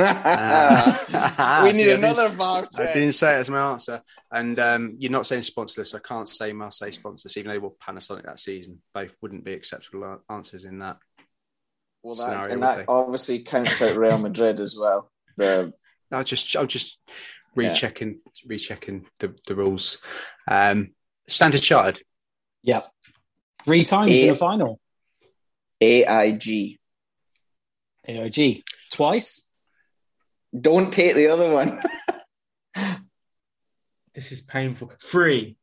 another VAR. I didn't say it as my answer. And you're not saying sponsorless. I can't say Marseille sponsorless, even though they were Panasonic that season. Both wouldn't be acceptable answers in that scenario. And that obviously counts out Real Madrid as well. I'm just rechecking the rules. Standard Chartered. Yep. 3 times in the final. AIG. AIG. Twice. Don't take the other one. This is painful. Free.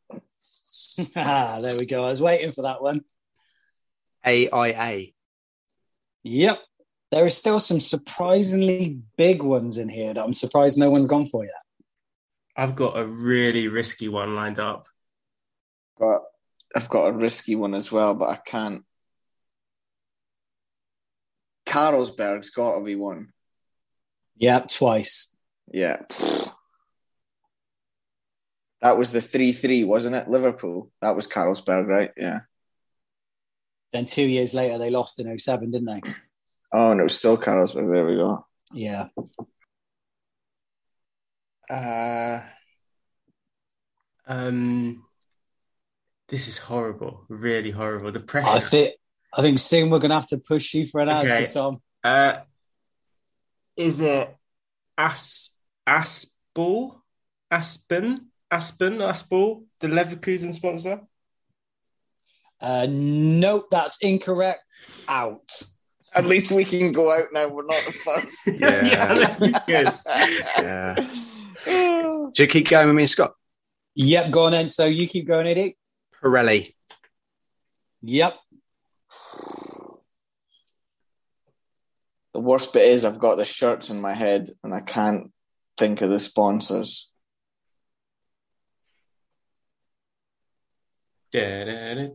There we go. I was waiting for that one. AIA. Yep. There are still some surprisingly big ones in here that I'm surprised no one's gone for yet. I've got a really risky one lined up. But I've got a risky one as well, but I can't. Carlsberg's got to be one. Yeah, twice. Yeah. That was the 3-3, wasn't it? Liverpool. That was Carlsberg, right? Yeah. Then 2 years later, they lost in 07, didn't they? Oh, and it was still Carlsberg. There we go. Yeah. This is horrible. Really horrible. The pressure. I think soon we're going to have to push you for an answer, Tom. Is it Asball, the Leverkusen sponsor? Nope, that's incorrect. Out. At least we can go out now. We're not the first. Yeah. Do you keep going with me, Scott? Yep, go on then. So you keep going, Eddie. Pirelli. Yep. The worst bit is I've got the shirts in my head and I can't think of the sponsors. You had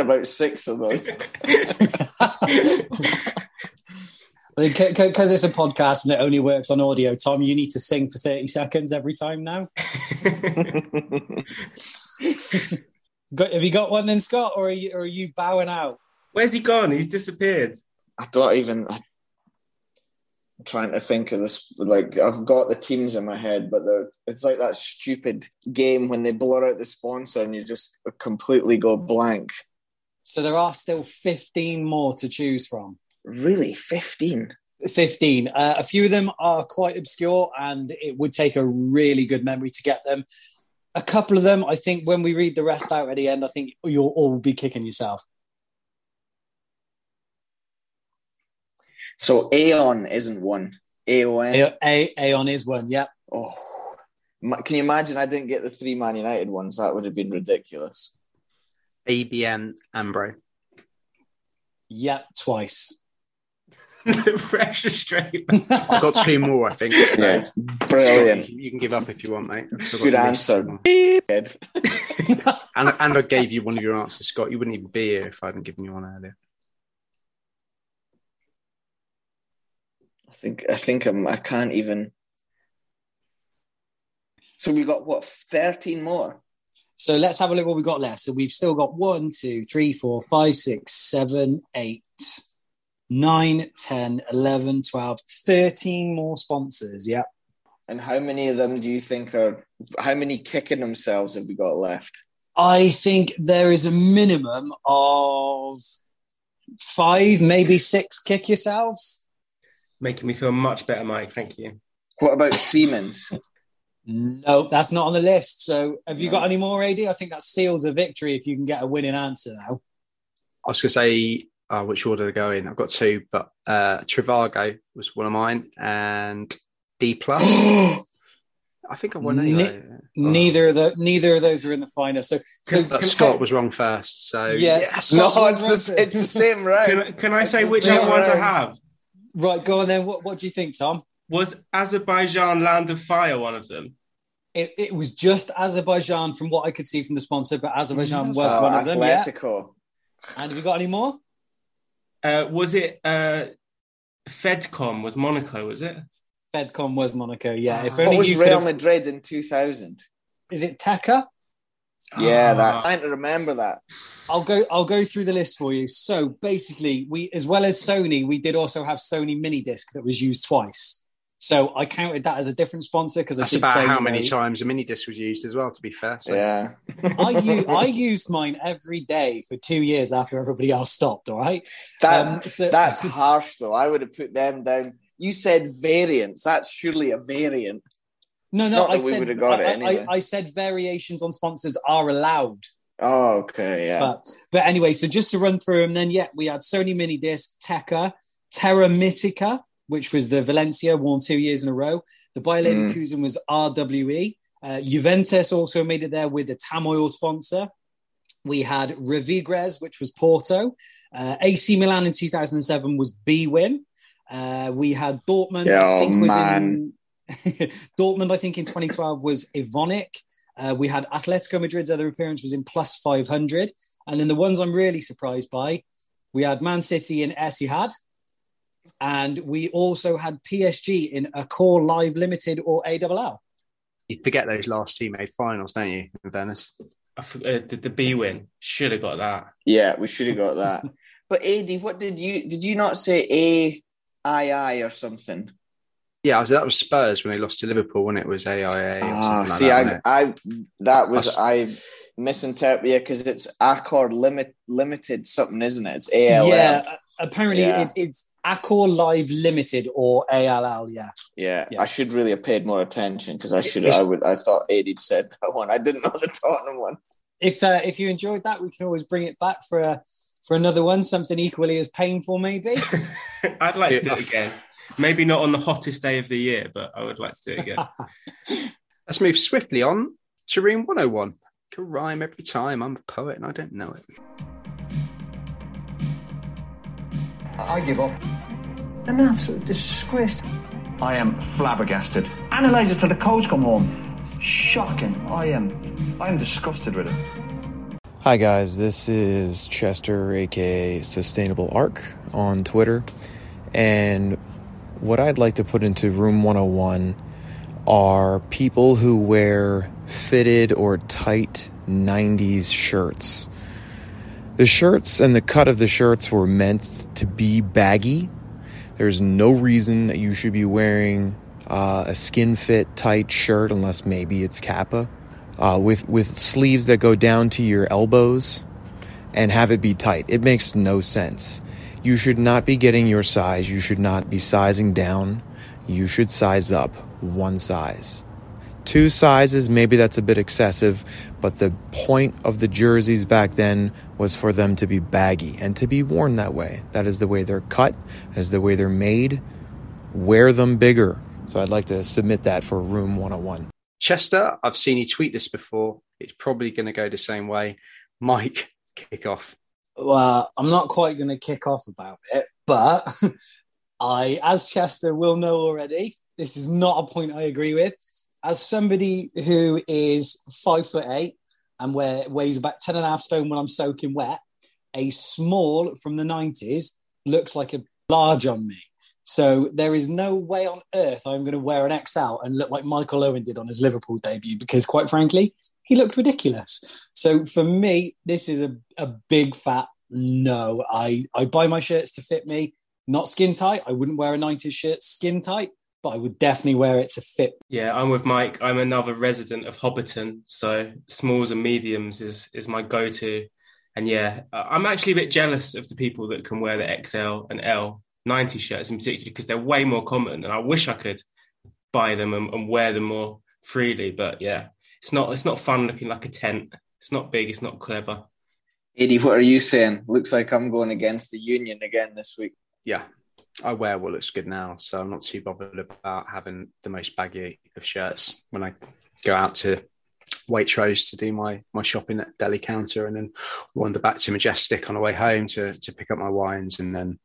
about six of those. Because it's a podcast and it only works on audio, Tom, you need to sing for 30 seconds every time now. Have you got one then, Scott, or are you bowing out? Where's he gone? He's disappeared. I'm trying to think of this. Like, I've got the teams in my head, but it's like that stupid game when they blur out the sponsor and you just completely go blank. So there are still 15 more to choose from. Really? 15? 15. A few of them are quite obscure and it would take a really good memory to get them. A couple of them, I think when we read the rest out at the end, I think you'll all be kicking yourself. So Aeon isn't one. A-O-N. Aeon is one, yeah. Oh, can you imagine I didn't get the three Man United ones? That would have been ridiculous. ABN Ambro. Yeah, twice. The pressure straight. I've got two more, I think. Yeah, brilliant. You can give up if you want, mate. Good answer. and I gave you one of your answers, Scott. You wouldn't even be here if I hadn't given you one earlier. I can't even. So we got 13 more. So let's have a look at what we got left. So we've still got 1, 2, 3, 4, 5, 6, 7, 8, 9, 10, 11, 12, 13 more sponsors. Yeah. And how many of them do you think how many kicking themselves have we got left? I think there is a minimum of 5, maybe 6 kick yourselves. Making me feel much better, Mike. Thank you. What about Siemens? No, that's not on the list. So have you got any more, AD? I think that seals a victory if you can get a winning answer now. I was going to say, which order to go in? I've got 2, but Trivago was one of mine and D+. I think I won anyway. Neither of those were in the final. But Scott was wrong first. So yes. No, it's the same round. Can I say which other ones I have? Right, go on then. What do you think, Tom? Was Azerbaijan Land of Fire one of them? It was just Azerbaijan from what I could see from the sponsor, but Azerbaijan was one of them. Atletico. Yeah. And have you got any more? Was it Fedcom was Monaco, was it? Fedcom was Monaco, yeah. If only what was Real Madrid in 2000? Is it Teca? Yeah, that. I don't remember that. I'll go through the list for you. So basically, we, as well as Sony, we did also have Sony mini disc that was used twice. So I counted that as a different sponsor because that's about how many times a mini disc was used as well. To be fair, so. Yeah, I used mine every day for 2 years after everybody else stopped. All right, that's harsh though. I would have put them down. You said variants. That's surely a variant. No, I said variations on sponsors are allowed. Oh, okay, yeah. But anyway, so just to run through them then, yeah, we had Sony Mini Disc, Teca, Terra Mythica, which was the Valencia, won 2 years in a row. The Bayer Leverkusen was RWE. Juventus also made it there with a Tamoil sponsor. We had Revigres, which was Porto. AC Milan in 2007 was B-Win. We had Dortmund. Yeah, Dortmund, I think, in 2012 was Evonik. We had Atletico Madrid's other appearance was in +500. And then the ones I'm really surprised by, we had Man City in Etihad. And we also had PSG in Accor Live Limited or AWL. You forget those last two made finals, don't you, in Venice? the B win. Should have got that. Yeah, we should have got that. But Adi, what did you not say AII or something? Yeah, that was Spurs when they lost to Liverpool, wasn't it? It was AIA or something like that. I misinterpreted, yeah, because it's Accor Limited something, isn't it? It's ALL. Yeah, apparently it's Accor Live Limited or ALL, yeah. Yeah, I should really have paid more attention because I thought Aidy'd said that one. I didn't know the Tottenham one. If you enjoyed that, we can always bring it back for another one, something equally as painful maybe. I'd like to do it again. Maybe not on the hottest day of the year, but I would like to do it again. Let's move swiftly on to Room 101. I can rhyme every time. I'm a poet and I don't know it. I give up. I'm an absolute disgrace. I am flabbergasted. Analyse it till the cows come home. Shocking. I am disgusted with it. Hi guys, this is Chester, aka Sustainable Arc, on Twitter, and what I'd like to put into Room 101 are people who wear fitted or tight 90s shirts. The shirts and the cut of the shirts were meant to be baggy. There's no reason that you should be wearing a skin fit tight shirt, unless maybe it's Kappa, with sleeves that go down to your elbows, and have it be tight. It makes no sense. You should not be getting your size. You should not be sizing down. You should size up one size. Two sizes, maybe that's a bit excessive, but the point of the jerseys back then was for them to be baggy and to be worn that way. That is the way they're cut. That is the way they're made. Wear them bigger. So I'd like to submit that for Room 101. Chester, I've seen you tweet this before. It's probably going to go the same way. Mike, kick off. Well, I'm not quite going to kick off about it, but I, as Chester will know already, this is not a point I agree with. As somebody who is 5'8" and weighs about 10.5 stone when I'm soaking wet, a small from the 90s looks like a large on me. So there is no way on earth I'm going to wear an XL and look like Michael Owen did on his Liverpool debut because, quite frankly, he looked ridiculous. So for me, this is a big fat no. I buy my shirts to fit me, not skin tight. I wouldn't wear a 90s shirt skin tight, but I would definitely wear it to fit. Yeah, I'm with Mike. I'm another resident of Hobbiton, so smalls and mediums is my go-to. And yeah, I'm actually a bit jealous of the people that can wear the XL and L. 90 shirts in particular, because they're way more common and I wish I could buy them and wear them more freely. But yeah, it's not fun looking like a tent. It's not big, it's not clever. Eddie, what are you saying? Looks like I'm going against the union again this week. Yeah, I wear what looks good now, so I'm not too bothered about having the most baggy of shirts when I go out to Waitrose to do my shopping at deli counter and then wander back to Majestic on the way home to pick up my wines and then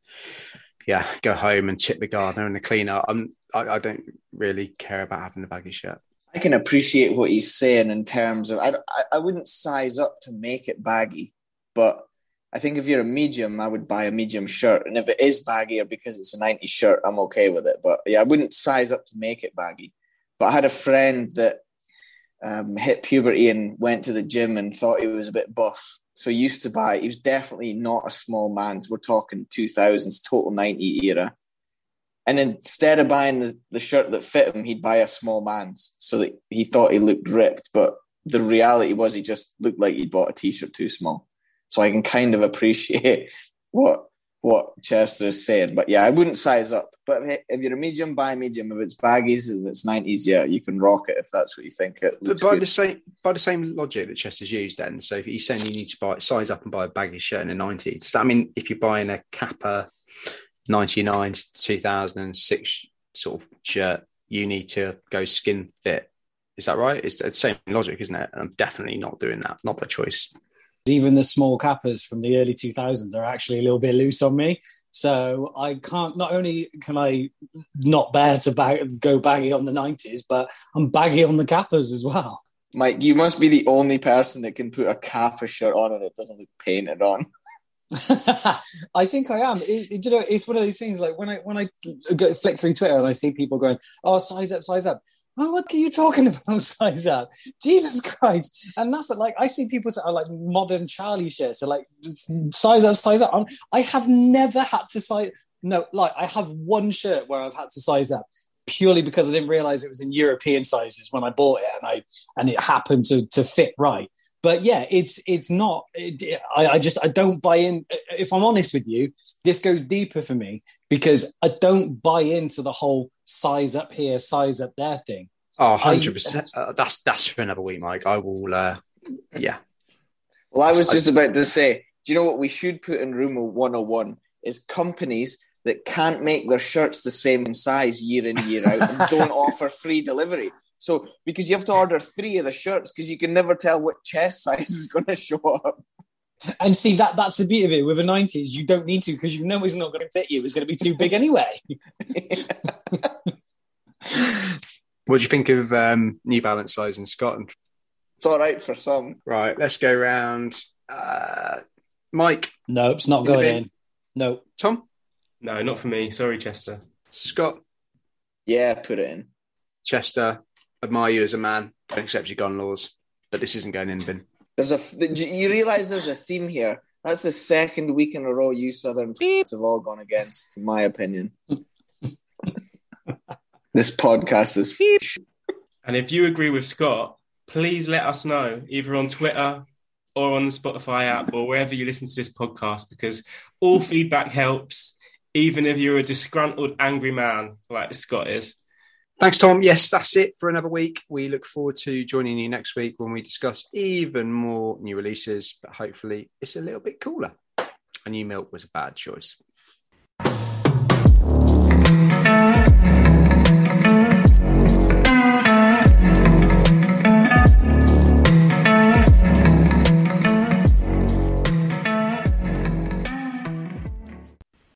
yeah, go home and tip the gardener and the cleaner. I don't really care about having the baggy shirt. I can appreciate what he's saying in terms of I wouldn't size up to make it baggy, but I think if you're a medium, I would buy a medium shirt. And if it is baggy or because it's a 90s shirt, I'm okay with it. But yeah, I wouldn't size up to make it baggy. But I had a friend that hit puberty and went to the gym and thought he was a bit buff. So he used to buy, he was definitely not a small man. So we're talking 2000s, total 90 era. And instead of buying the shirt that fit him, he'd buy a small man's so that he thought he looked ripped. But the reality was he just looked like he'd bought a T-shirt too small. So I can kind of appreciate what Chester is saying. But yeah, I wouldn't size up. But if you're a medium, buy a medium. If it's baggies and it's 90s, yeah, you can rock it if that's what you think it looks but by the same logic that Chester's used then, so if he's saying you need to size up and buy a baggy shirt in the 90s, does that mean if you're buying a Kappa 99 to 2006 sort of shirt, you need to go skin fit? Is that right? It's the same logic, isn't it? And I'm definitely not doing that, not by choice. Even the small Kappas from the early 2000s are actually a little bit loose on me. So I can't, not only can I not bear to go baggy on the 90s, but I'm baggy on the Kappas as well. Mike, you must be the only person that can put a Kappa shirt on and it doesn't look painted on. I think I am. It's one of those things, like when I flick through Twitter and I see people going, oh, size up, size up. Well, what are you talking about, size up? Jesus Christ. And that's like, I see people that are like modern Charlie shirts. They're like, size up, size up. I have never had to size... No, like, I have one shirt where I've had to size up purely because I didn't realise it was in European sizes when I bought it and it happened to fit right. But yeah, I don't buy in. If I'm honest with you, this goes deeper for me because I don't buy into the whole size up here, size up there thing. Oh, 100%. That's for another week, Mike. I will, yeah. Well, I was just about to say, do you know what we should put in Room 101 is companies that can't make their shirts the same size year in, year out and don't offer free delivery. So, because you have to order 3 of the shirts because you can never tell what chest size is going to show up. And see, that's the beauty of it. With the 90s, you don't need to because you know it's not going to fit you. It's going to be too big anyway. What do you think of New Balance size in Scotland? It's all right for some. Right, let's go round. Mike? No, it's not going in. No. Tom? No, not for me. Sorry, Chester. Scott? Yeah, put it in. Chester? Admire you as a man, don't accept your gun laws, but this isn't going in the bin. You realise there's a theme here. That's the second week in a row you Southern have all gone against, in my opinion. This podcast is... And if you agree with Scott, please let us know, either on Twitter or on the Spotify app or wherever you listen to this podcast, because all feedback helps, even if you're a disgruntled, angry man like Scott is. Thanks, Tom. Yes, that's it for another week. We look forward to joining you next week when we discuss even more new releases, but hopefully it's a little bit cooler. And new milk was a bad choice.